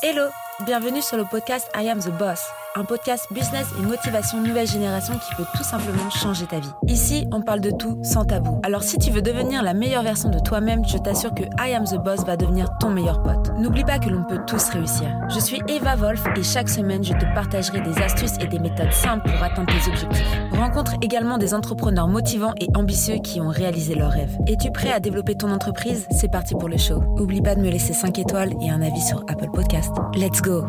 Hello, bienvenue sur le podcast I Am The Boss, un podcast business et motivation nouvelle génération qui peut tout simplement changer ta vie. Ici, on parle de tout sans tabou. Alors si tu veux devenir la meilleure version de toi-même, je t'assure que I Am The Boss va devenir ton meilleur pote. N'oublie pas que l'on peut tous réussir. Je suis Eva Wolf et chaque semaine, je te partagerai des astuces et des méthodes simples pour atteindre tes objectifs. Rencontre également des entrepreneurs motivants et ambitieux qui ont réalisé leurs rêves. Es-tu prêt à développer ton entreprise ? C'est parti pour le show. N'oublie pas de me laisser 5 étoiles et un avis sur Apple Podcasts. Let's go !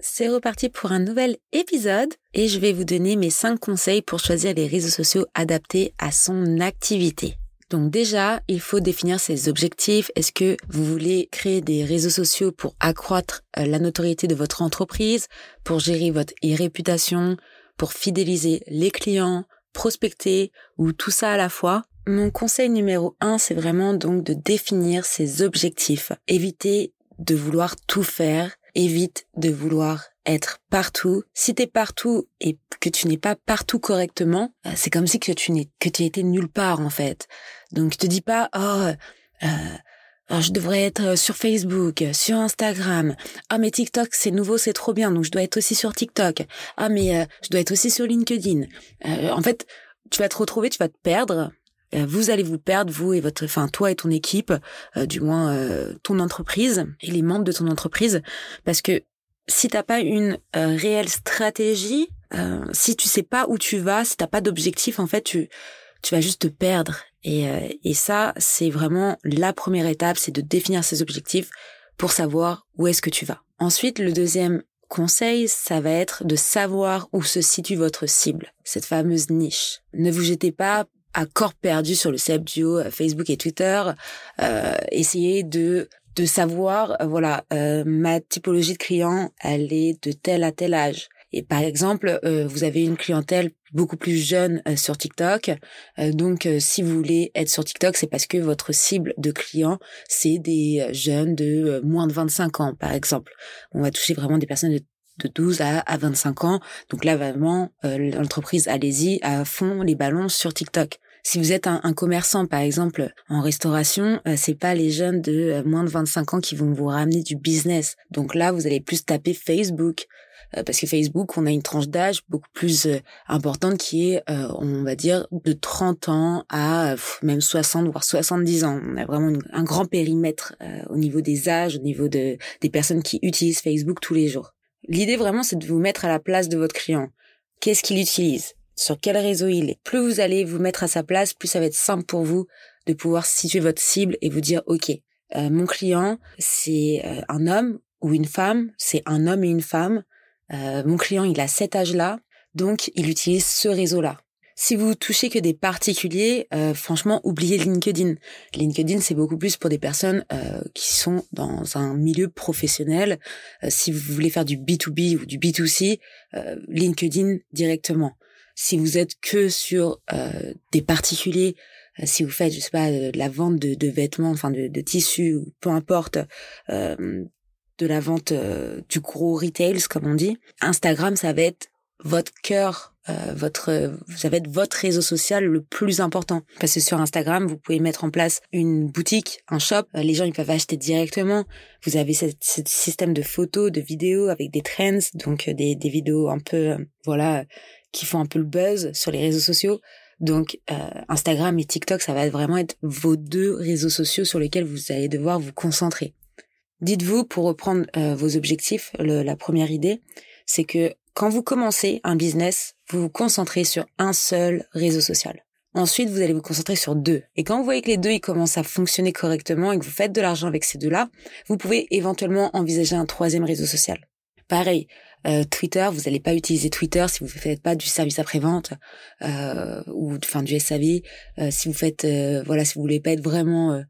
C'est reparti pour un nouvel épisode et je vais vous donner mes 5 conseils pour choisir les réseaux sociaux adaptés à son activité. Donc déjà, il faut définir ses objectifs. Est-ce que vous voulez créer des réseaux sociaux pour accroître la notoriété de votre entreprise, pour gérer votre réputation, pour fidéliser les clients, prospecter ou tout ça à la fois ? Mon conseil numéro 1, c'est vraiment donc de définir ses objectifs. Évitez de vouloir tout faire. Évite de vouloir être partout. Si t'es partout et que tu n'es pas partout correctement, c'est comme si que tu étais nulle part en fait. Donc te dis pas je devrais être sur Facebook, sur Instagram. Ah mais TikTok c'est nouveau, c'est trop bien, donc je dois être aussi sur TikTok. Ah mais je dois être aussi sur LinkedIn. En fait, tu vas te retrouver, tu vas te perdre. Vous allez vous perdre, toi et ton équipe, ton entreprise et les membres de ton entreprise, parce que si t'as pas une réelle stratégie, si tu sais pas où tu vas, si t'as pas d'objectif, en fait, tu vas juste te perdre. Et ça, c'est vraiment la première étape, c'est de définir ses objectifs pour savoir où est-ce que tu vas. Ensuite, le deuxième conseil, ça va être de savoir où se situe votre cible, cette fameuse niche. Ne vous jetez pas à corps perdu sur le web duo Facebook et Twitter, essayez de savoir, ma typologie de client, elle est de tel à tel âge. Et par exemple, vous avez une clientèle beaucoup plus jeune sur TikTok. Donc, si vous voulez être sur TikTok, c'est parce que votre cible de clients, c'est des jeunes de moins de 25 ans, par exemple. On va toucher vraiment des personnes de 12 à 25 ans. Donc là, vraiment, l'entreprise, allez-y à fond les ballons sur TikTok. Si vous êtes un commerçant, par exemple, en restauration, c'est pas les jeunes de moins de 25 ans qui vont vous ramener du business. Donc là, vous allez plus taper Facebook. Parce que Facebook, on a une tranche d'âge beaucoup plus importante qui est, on va dire, de 30 ans à même 60, voire 70 ans. On a vraiment un grand périmètre au niveau des âges, au niveau des personnes qui utilisent Facebook tous les jours. L'idée, vraiment, c'est de vous mettre à la place de votre client. Qu'est-ce qu'il utilise ? Sur quel réseau il est. Plus vous allez vous mettre à sa place, plus ça va être simple pour vous de pouvoir situer votre cible et vous dire « Ok, mon client, c'est un homme ou une femme, c'est un homme et une femme. Mon client, il a cet âge-là, donc il utilise ce réseau-là. » Si vous touchez que des particuliers, franchement, oubliez LinkedIn. LinkedIn, c'est beaucoup plus pour des personnes qui sont dans un milieu professionnel. Si vous voulez faire du B2B ou du B2C, LinkedIn directement. Si vous êtes que sur des particuliers, si vous faites, je sais pas, de la vente de vêtements, enfin de tissus, peu importe, de la vente du gros retail, comme on dit, Instagram, ça va être votre cœur, ça va être votre réseau social le plus important. Parce que sur Instagram, vous pouvez mettre en place une boutique, un shop, les gens ils peuvent acheter directement. Vous avez ce système de photos, de vidéos avec des trends, donc des vidéos un peu, qui font un peu le buzz sur les réseaux sociaux. Donc Instagram et TikTok, ça va vraiment être vos 2 réseaux sociaux sur lesquels vous allez devoir vous concentrer. Dites-vous, pour reprendre vos objectifs, la première idée, c'est que quand vous commencez un business, vous vous concentrez sur un seul réseau social. Ensuite, vous allez vous concentrer sur 2. Et quand vous voyez que les 2, ils commencent à fonctionner correctement et que vous faites de l'argent avec ces 2-là, vous pouvez éventuellement envisager un 3e réseau social. Pareil, Twitter, vous n'allez pas utiliser Twitter si vous ne faites pas du service après-vente ou du SAV. Si vous faites, si vous voulez pas être vraiment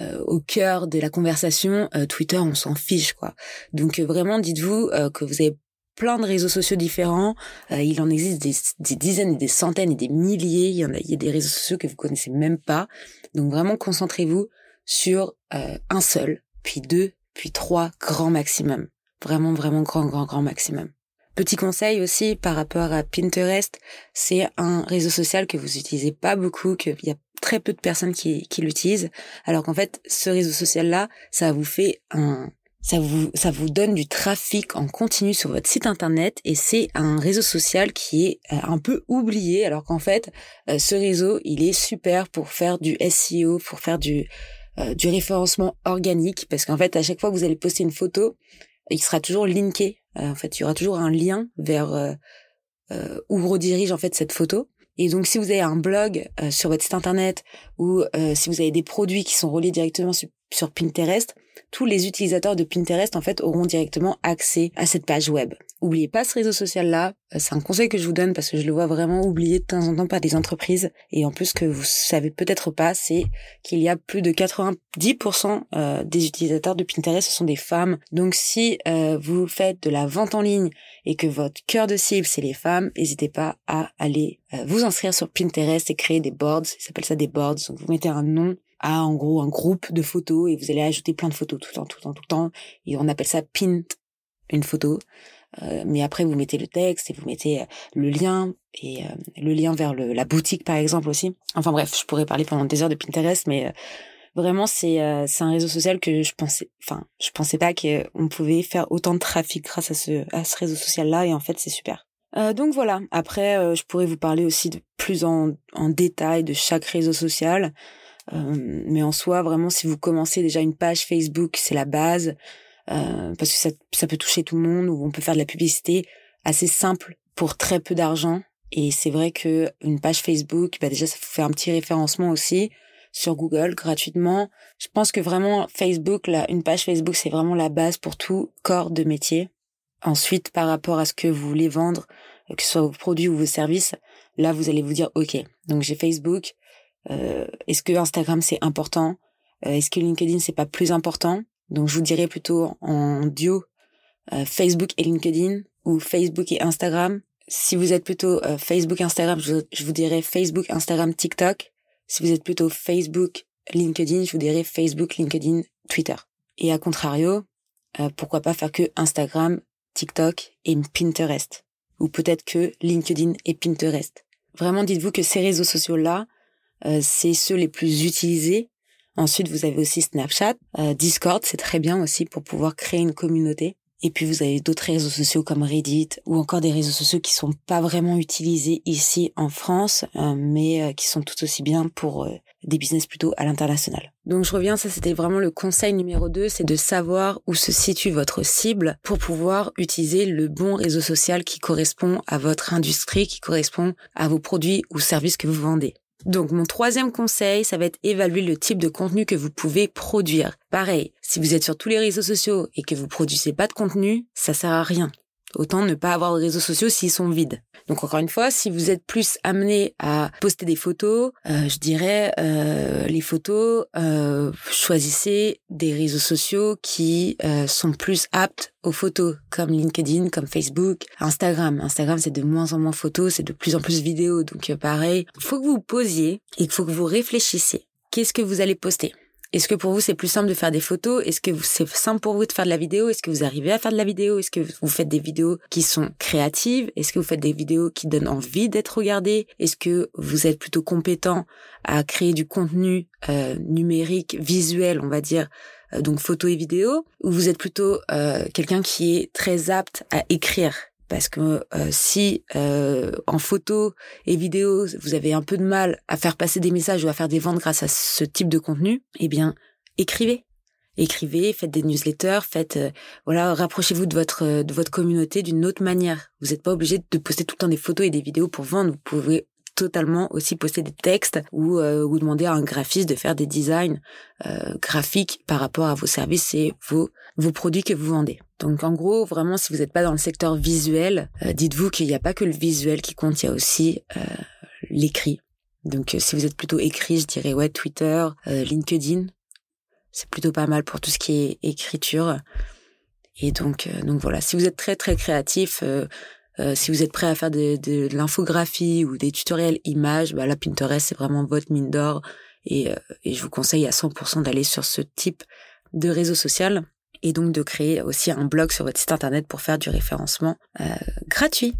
au cœur de la conversation, Twitter, on s'en fiche quoi. Donc vraiment, dites-vous que vous avez plein de réseaux sociaux différents. Il en existe des dizaines, des centaines et des milliers. Il y a des réseaux sociaux que vous connaissez même pas. Donc vraiment, concentrez-vous sur un seul, puis 2, puis 3 grand maximum. Vraiment, vraiment grand maximum. Petit conseil aussi par rapport à Pinterest, c'est un réseau social que vous utilisez pas beaucoup, qu'il y a très peu de personnes qui l'utilisent, alors qu'en fait, ce réseau social-là, ça vous donne du trafic en continu sur votre site internet, et c'est un réseau social qui est un peu oublié, alors qu'en fait, ce réseau, il est super pour faire du SEO, pour faire du référencement organique, parce qu'en fait, à chaque fois que vous allez poster une photo, il sera toujours linké. En fait, il y aura toujours un lien vers où redirige en fait cette photo. Et donc, si vous avez un blog sur votre site internet ou si vous avez des produits qui sont reliés directement sur Pinterest, tous les utilisateurs de Pinterest en fait auront directement accès à cette page web. N'oubliez pas ce réseau social-là. C'est un conseil que je vous donne parce que je le vois vraiment oublié de temps en temps par des entreprises. Et en plus, ce que vous savez peut-être pas, c'est qu'il y a plus de 90% des utilisateurs de Pinterest, ce sont des femmes. Donc, si vous faites de la vente en ligne et que votre cœur de cible, c'est les femmes, n'hésitez pas à aller vous inscrire sur Pinterest et créer des boards. Ils s'appellent ça des boards. Donc, vous mettez un nom à, en gros, un groupe de photos et vous allez ajouter plein de photos tout le temps. Et on appelle ça pint, une photo. Mais après, vous mettez le texte et vous mettez le lien et le lien vers la boutique, par exemple, aussi. Enfin bref, je pourrais parler pendant des heures de Pinterest, mais vraiment, c'est un réseau social que je pensais pas qu'on pouvait faire autant de trafic grâce à ce réseau social-là, et en fait, c'est super. Donc voilà. Après, je pourrais vous parler aussi de plus en détail de chaque réseau social. Mais en soi, vraiment, si vous commencez déjà une page Facebook, c'est la base, parce que ça peut toucher tout le monde, ou on peut faire de la publicité assez simple pour très peu d'argent. Et c'est vrai que une page Facebook, bah déjà, ça vous fait un petit référencement aussi sur Google gratuitement. Je pense que vraiment Facebook, là, une page Facebook, c'est vraiment la base pour tout corps de métier. Ensuite, par rapport à ce que vous voulez vendre, que ce soit vos produits ou vos services, là, vous allez vous dire, OK, donc j'ai Facebook. Est-ce que Instagram c'est important? Est-ce que LinkedIn c'est pas plus important? Donc je vous dirais plutôt en duo Facebook et LinkedIn, ou Facebook et Instagram. Si vous êtes plutôt Facebook Instagram, je vous dirais Facebook Instagram TikTok. Si vous êtes plutôt Facebook LinkedIn, je vous dirais Facebook LinkedIn Twitter. Et à contrario, pourquoi pas faire que Instagram, TikTok et Pinterest, ou peut-être que LinkedIn et Pinterest. Vraiment, dites-vous que ces réseaux sociaux là, c'est ceux les plus utilisés. Ensuite, vous avez aussi Snapchat, Discord, c'est très bien aussi pour pouvoir créer une communauté. Et puis, vous avez d'autres réseaux sociaux comme Reddit, ou encore des réseaux sociaux qui sont pas vraiment utilisés ici en France, mais qui sont tout aussi bien pour des business plutôt à l'international. Donc, je reviens, ça c'était vraiment le conseil numéro 2, c'est de savoir où se situe votre cible pour pouvoir utiliser le bon réseau social qui correspond à votre industrie, qui correspond à vos produits ou services que vous vendez. Donc, mon troisième conseil, ça va être évaluer le type de contenu que vous pouvez produire. Pareil, si vous êtes sur tous les réseaux sociaux et que vous produisez pas de contenu, ça sert à rien. Autant ne pas avoir de réseaux sociaux s'ils sont vides. Donc, encore une fois, si vous êtes plus amené à poster des photos, je dirais les photos, choisissez des réseaux sociaux qui sont plus aptes aux photos, comme LinkedIn, comme Facebook, Instagram. Instagram, c'est de moins en moins photos, c'est de plus en plus vidéos. Donc, pareil, il faut que vous posiez et il faut que vous réfléchissiez. Qu'est-ce que vous allez poster ? Est-ce que pour vous, c'est plus simple de faire des photos? Est-ce que c'est simple pour vous de faire de la vidéo? Est-ce que vous arrivez à faire de la vidéo? Est-ce que vous faites des vidéos qui sont créatives? Est-ce que vous faites des vidéos qui donnent envie d'être regardées? Est-ce que vous êtes plutôt compétent à créer du contenu numérique, visuel, on va dire, donc photo et vidéo? Ou vous êtes plutôt quelqu'un qui est très apte à écrire? Parce que si en photo et vidéo, vous avez un peu de mal à faire passer des messages ou à faire des ventes grâce à ce type de contenu, eh bien, écrivez. Écrivez, faites des newsletters, voilà, rapprochez-vous de votre communauté d'une autre manière. Vous n'êtes pas obligé de poster tout le temps des photos et des vidéos pour vendre. Vous pouvez totalement aussi poster des textes ou demander à un graphiste de faire des designs graphiques par rapport à vos services et vos produits que vous vendez. Donc en gros, vraiment, si vous n'êtes pas dans le secteur visuel, dites-vous qu'il n'y a pas que le visuel qui compte, il y a aussi l'écrit. Donc si vous êtes plutôt écrit, je dirais ouais, Twitter, LinkedIn, c'est plutôt pas mal pour tout ce qui est écriture. Et donc voilà, si vous êtes très très créatif, si vous êtes prêt à faire de l'infographie ou des tutoriels images, bah là Pinterest c'est vraiment votre mine d'or et je vous conseille à 100% d'aller sur ce type de réseau social et donc de créer aussi un blog sur votre site internet pour faire du référencement gratuit.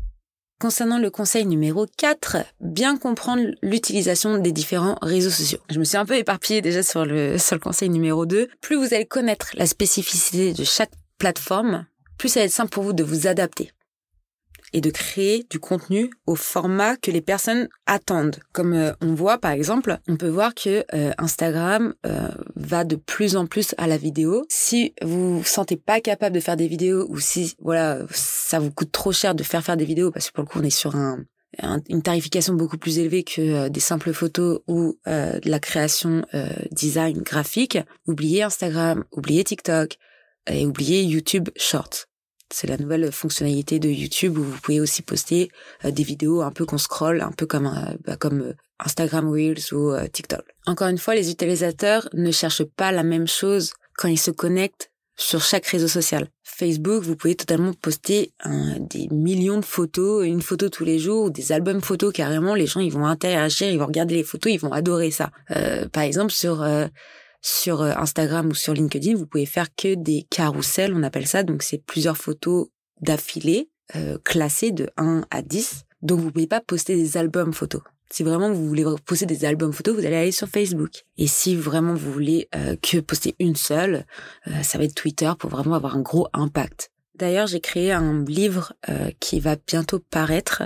Concernant le conseil numéro 4, bien comprendre l'utilisation des différents réseaux sociaux. Je me suis un peu éparpillée déjà sur le conseil numéro 2. Plus vous allez connaître la spécificité de chaque plateforme, plus ça va être simple pour vous de vous adapter et de créer du contenu au format que les personnes attendent. Comme on voit par exemple, on peut voir que Instagram va de plus en plus à la vidéo. Si vous vous sentez pas capable de faire des vidéos ou si voilà ça vous coûte trop cher de faire des vidéos parce que pour le coup on est sur une tarification beaucoup plus élevée que des simples photos ou de la création design graphique, oubliez Instagram, oubliez TikTok et oubliez YouTube Shorts. C'est la nouvelle fonctionnalité de YouTube où vous pouvez aussi poster des vidéos un peu qu'on scrolle, un peu comme Instagram Reels ou TikTok. Encore une fois, les utilisateurs ne cherchent pas la même chose quand ils se connectent sur chaque réseau social. Facebook, vous pouvez totalement poster des millions de photos, une photo tous les jours, ou des albums photos carrément. Les gens, ils vont interagir, ils vont regarder les photos, ils vont adorer ça. Par exemple, sur Instagram ou sur LinkedIn, vous pouvez faire que des carousels, on appelle ça. Donc, c'est plusieurs photos d'affilée classées de 1 à 10. Donc, vous pouvez pas poster des albums photos. Si vraiment vous voulez poster des albums photos, vous allez aller sur Facebook. Et si vraiment vous voulez que poster une seule, ça va être Twitter pour vraiment avoir un gros impact. D'ailleurs, j'ai créé un livre qui va bientôt paraître.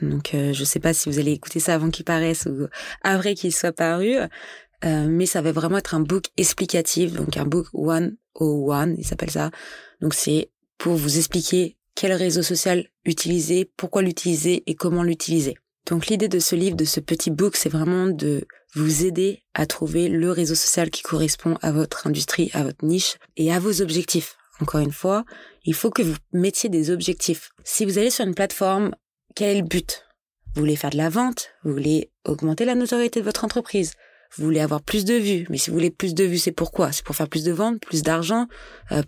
Donc, je sais pas si vous allez écouter ça avant qu'il paraisse ou après qu'il soit paru. Mais ça va vraiment être un book explicatif, donc un book 101, il s'appelle ça. Donc c'est pour vous expliquer quel réseau social utiliser, pourquoi l'utiliser et comment l'utiliser. Donc l'idée de ce livre, de ce petit book, c'est vraiment de vous aider à trouver le réseau social qui correspond à votre industrie, à votre niche et à vos objectifs. Encore une fois, il faut que vous mettiez des objectifs. Si vous allez sur une plateforme, quel est le but? Vous voulez faire de la vente, vous voulez augmenter la notoriété de votre entreprise. Vous voulez avoir plus de vues, mais si vous voulez plus de vues, c'est pourquoi? C'est pour faire plus de ventes, plus d'argent,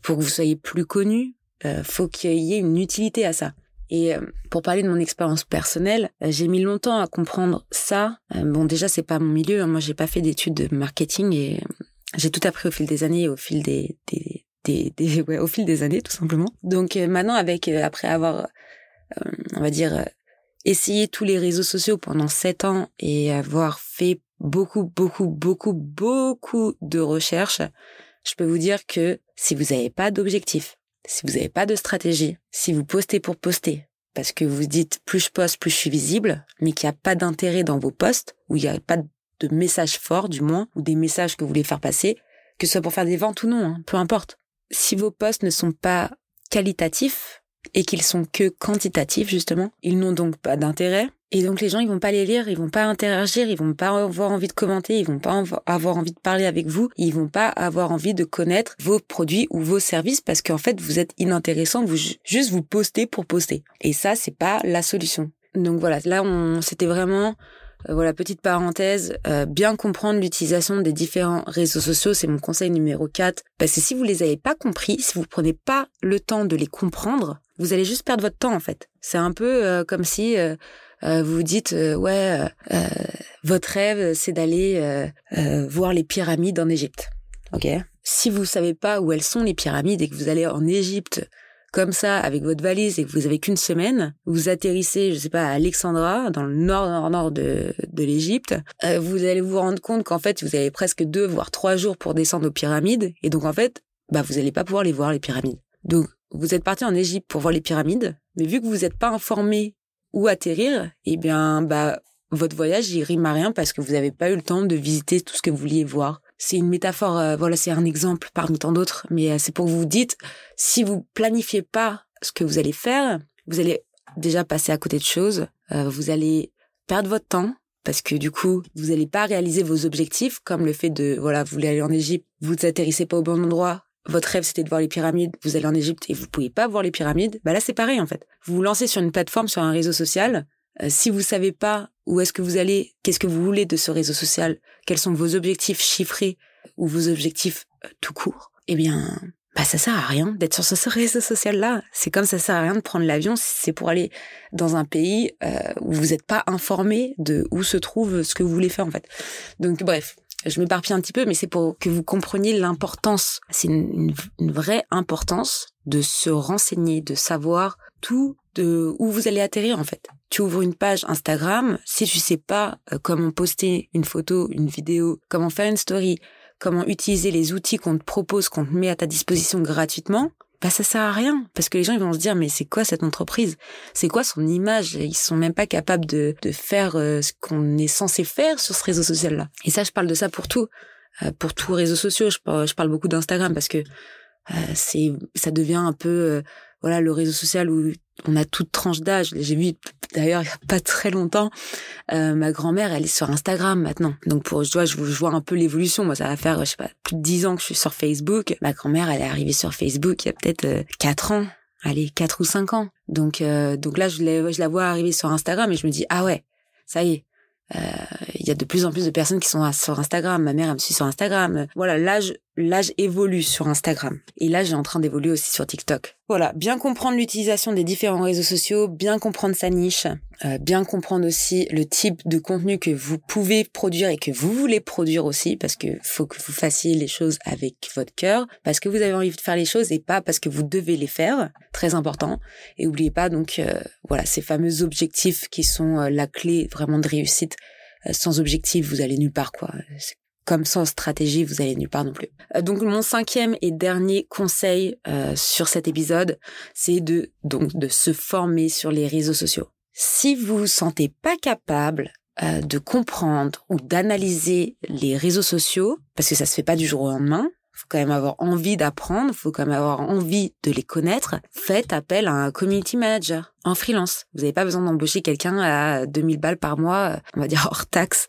pour que vous soyez plus connu. Faut qu'il y ait une utilité à ça. Et pour parler de mon expérience personnelle, j'ai mis longtemps à comprendre ça. Bon, déjà, c'est pas mon milieu. Hein. Moi, j'ai pas fait d'études de marketing et j'ai tout appris au fil des années, au fil au fil des années, tout simplement. Donc maintenant, après avoir, on va dire, essayé tous les réseaux sociaux pendant 7 ans et avoir fait beaucoup de recherches, je peux vous dire que si vous n'avez pas d'objectif, si vous n'avez pas de stratégie, si vous postez pour poster, parce que vous dites plus je poste, plus je suis visible, mais qu'il n'y a pas d'intérêt dans vos posts, ou il n'y a pas de message fort du moins, ou des messages que vous voulez faire passer, que ce soit pour faire des ventes ou non, peu importe. Si vos posts ne sont pas qualitatifs et qu'ils sont que quantitatifs justement, ils n'ont donc pas d'intérêt. Et donc les gens, ils vont pas les lire, ils vont pas interagir, ils vont pas avoir envie de commenter, ils vont pas avoir envie de parler avec vous, ils vont pas avoir envie de connaître vos produits ou vos services parce qu'en fait vous êtes inintéressant, vous juste vous postez pour poster. Et ça c'est pas la solution. Donc voilà, là c'était vraiment petite parenthèse, bien comprendre l'utilisation des différents réseaux sociaux, c'est mon conseil numéro 4 parce que si vous les avez pas compris, si vous prenez pas le temps de les comprendre, vous allez juste perdre votre temps en fait. C'est un peu comme si vous dites votre rêve c'est d'aller voir les pyramides en Égypte. OK ? Si vous savez pas où elles sont les pyramides et que vous allez en Égypte comme ça avec votre valise et que vous avez qu'une semaine, vous atterrissez, je sais pas, à Alexandra dans le nord de l'Égypte, vous allez vous rendre compte qu'en fait vous avez presque 2 voire 3 jours pour descendre aux pyramides et donc en fait vous allez pas pouvoir les voir les pyramides. Donc vous êtes parti en Égypte pour voir les pyramides, mais vu que vous n'êtes pas informé où atterrir, votre voyage il rime à rien parce que vous n'avez pas eu le temps de visiter tout ce que vous vouliez voir. C'est une métaphore, c'est un exemple parmi tant d'autres, mais c'est pour que vous vous dites, si vous planifiez pas ce que vous allez faire, vous allez déjà passer à côté de choses, vous allez perdre votre temps, parce que du coup, vous n'allez pas réaliser vos objectifs, comme le fait de, vous voulez aller en Égypte, vous atterrissez pas au bon endroit. Votre rêve, c'était de voir les pyramides, vous allez en Égypte et vous pouvez pas voir les pyramides, là, c'est pareil, en fait. Vous vous lancez sur une plateforme, sur un réseau social, si vous savez pas où est-ce que vous allez, qu'est-ce que vous voulez de ce réseau social, quels sont vos objectifs chiffrés ou vos objectifs tout court, ça sert à rien d'être sur ce réseau social-là. C'est comme ça sert à rien de prendre l'avion si c'est pour aller dans un pays où vous êtes pas informé de où se trouve ce que vous voulez faire, en fait. Donc, bref. Je m'éparpille un petit peu, mais c'est pour que vous compreniez l'importance. C'est une vraie importance de se renseigner, de savoir tout de où vous allez atterrir, en fait. tu ouvres une page Instagram, si tu sais pas comment poster une photo, une vidéo, comment faire une story, comment utiliser les outils qu'on te propose, qu'on te met à ta disposition gratuitement, bah ça sert à rien, parce que les gens ils vont se dire mais c'est quoi cette entreprise, c'est quoi son image, ils sont même pas capables de faire ce qu'on est censé faire sur ce réseau social là. Et ça je parle de ça pour tous réseaux sociaux, je parle beaucoup d'Instagram parce que ça devient un peu voilà le réseau social où on a toute tranche d'âge. J'ai vu d'ailleurs il y a pas très longtemps ma grand-mère elle est sur Instagram maintenant. Donc je vois un peu l'évolution. Moi ça va faire je sais pas plus de 10 ans que je suis sur Facebook. Ma grand-mère elle est arrivée sur Facebook il y a peut-être 4 ans, allez 4 ou 5 ans. Donc là je la vois arriver sur Instagram et je me dis ah ouais, ça y est. Il y a de plus en plus de personnes qui sont sur Instagram. Ma mère, elle me suit sur Instagram. Voilà, l'âge évolue sur Instagram. Et l'âge est en train d'évoluer aussi sur TikTok. Voilà, bien comprendre l'utilisation des différents réseaux sociaux, bien comprendre sa niche, bien comprendre aussi le type de contenu que vous pouvez produire et que vous voulez produire aussi, parce que faut que vous fassiez les choses avec votre cœur, parce que vous avez envie de faire les choses et pas parce que vous devez les faire. Très important. Et n'oubliez pas donc voilà ces fameux objectifs qui sont la clé vraiment de réussite. Sans objectif, vous allez nulle part, quoi. Comme sans stratégie, vous allez nulle part non plus. Donc, mon 5e et dernier conseil sur cet épisode, c'est de se former sur les réseaux sociaux. Si vous vous sentez pas capable de comprendre ou d'analyser les réseaux sociaux, parce que ça se fait pas du jour au lendemain, faut quand même avoir envie d'apprendre, faut quand même avoir envie de les connaître, faites appel à un community manager en freelance. Vous n'avez pas besoin d'embaucher quelqu'un à 2000 balles par mois, on va dire hors taxe.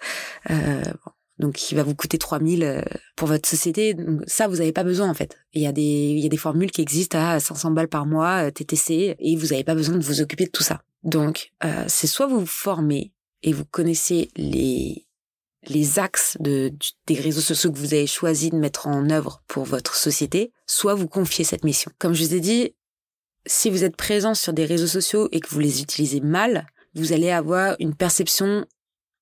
Donc, il va vous coûter 3000 pour votre société. Donc, ça, vous n'avez pas besoin, en fait. Il y a des formules qui existent à 500 balles par mois, TTC, et vous n'avez pas besoin de vous occuper de tout ça. Donc, c'est soit vous vous formez et vous connaissez les axes des réseaux sociaux que vous avez choisi de mettre en œuvre pour votre société, soit vous confiez cette mission. Comme je vous ai dit, si vous êtes présent sur des réseaux sociaux et que vous les utilisez mal, vous allez avoir une perception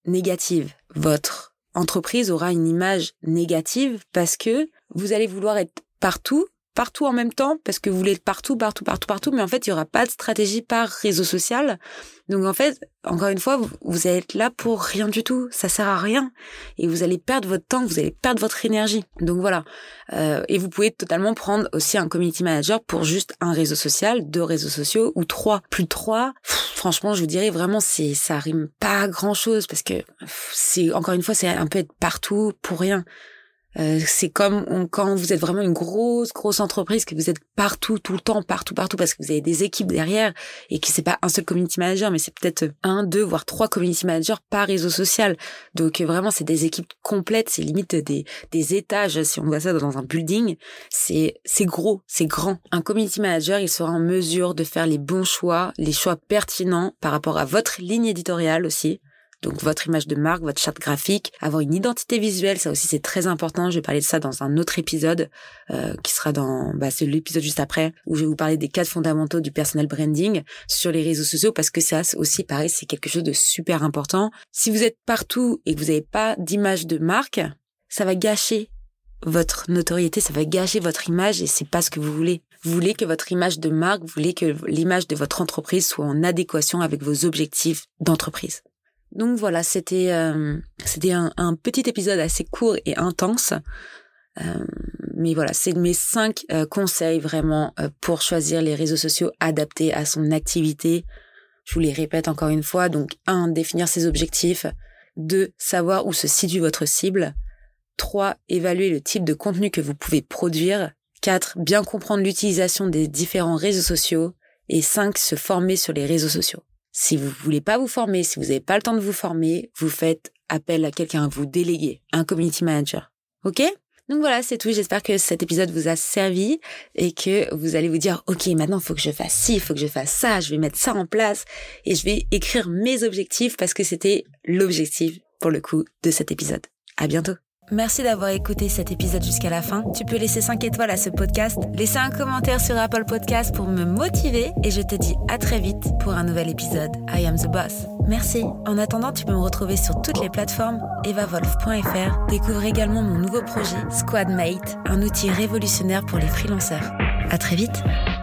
négative. Votre entreprise aura une image négative parce que vous allez vouloir être partout en même temps, parce que vous voulez être partout, mais en fait, il n'y aura pas de stratégie par réseau social. Donc en fait, encore une fois, vous allez être là pour rien du tout, ça sert à rien, et vous allez perdre votre temps, vous allez perdre votre énergie. Donc voilà, et vous pouvez totalement prendre aussi un community manager pour juste un réseau social, 2 réseaux sociaux, ou 3, plus de 3. Franchement, je vous dirais vraiment, ça rime pas à grand-chose, parce que c'est encore une fois, c'est un peu être partout pour rien. C'est comme quand vous êtes vraiment une grosse entreprise, que vous êtes partout tout le temps, partout, parce que vous avez des équipes derrière et que c'est pas un seul community manager, mais c'est peut-être 1, 2, voire 3 community managers par réseau social. Donc vraiment, c'est des équipes complètes, c'est limite des étages. Si on voit ça dans un building, c'est gros, c'est grand. Un community manager, il sera en mesure de faire les bons choix, les choix pertinents par rapport à votre ligne éditoriale aussi. Donc votre image de marque, votre charte graphique, avoir une identité visuelle, ça aussi c'est très important. Je vais parler de ça dans un autre épisode qui sera c'est l'épisode juste après, où je vais vous parler des 4 fondamentaux du personal branding sur les réseaux sociaux, parce que ça aussi pareil, c'est quelque chose de super important. Si vous êtes partout et que vous n'avez pas d'image de marque, ça va gâcher votre notoriété, ça va gâcher votre image et c'est pas ce que vous voulez. Vous voulez que votre image de marque, vous voulez que l'image de votre entreprise soit en adéquation avec vos objectifs d'entreprise. Donc voilà, c'était un petit épisode assez court et intense. Mais voilà, c'est mes 5 conseils vraiment pour choisir les réseaux sociaux adaptés à son activité. Je vous les répète encore une fois. Donc 1, définir ses objectifs. 2, savoir où se situe votre cible. 3, évaluer le type de contenu que vous pouvez produire. 4, bien comprendre l'utilisation des différents réseaux sociaux. Et 5, se former sur les réseaux sociaux. Si vous voulez pas vous former, si vous n'avez pas le temps de vous former, vous faites appel à quelqu'un, vous déléguez, un community manager. Ok ? Donc voilà, c'est tout. J'espère que cet épisode vous a servi et que vous allez vous dire « Ok, maintenant, il faut que je fasse ci, il faut que je fasse ça, je vais mettre ça en place et je vais écrire mes objectifs » parce que c'était l'objectif, pour le coup, de cet épisode. À bientôt. Merci d'avoir écouté cet épisode jusqu'à la fin. Tu peux laisser 5 étoiles à ce podcast, laisser un commentaire sur Apple Podcasts pour me motiver et je te dis à très vite pour un nouvel épisode I Am The Boss. Merci. En attendant, tu peux me retrouver sur toutes les plateformes evavolf.fr. Découvre également mon nouveau projet Squadmate, un outil révolutionnaire pour les freelanceurs. À très vite.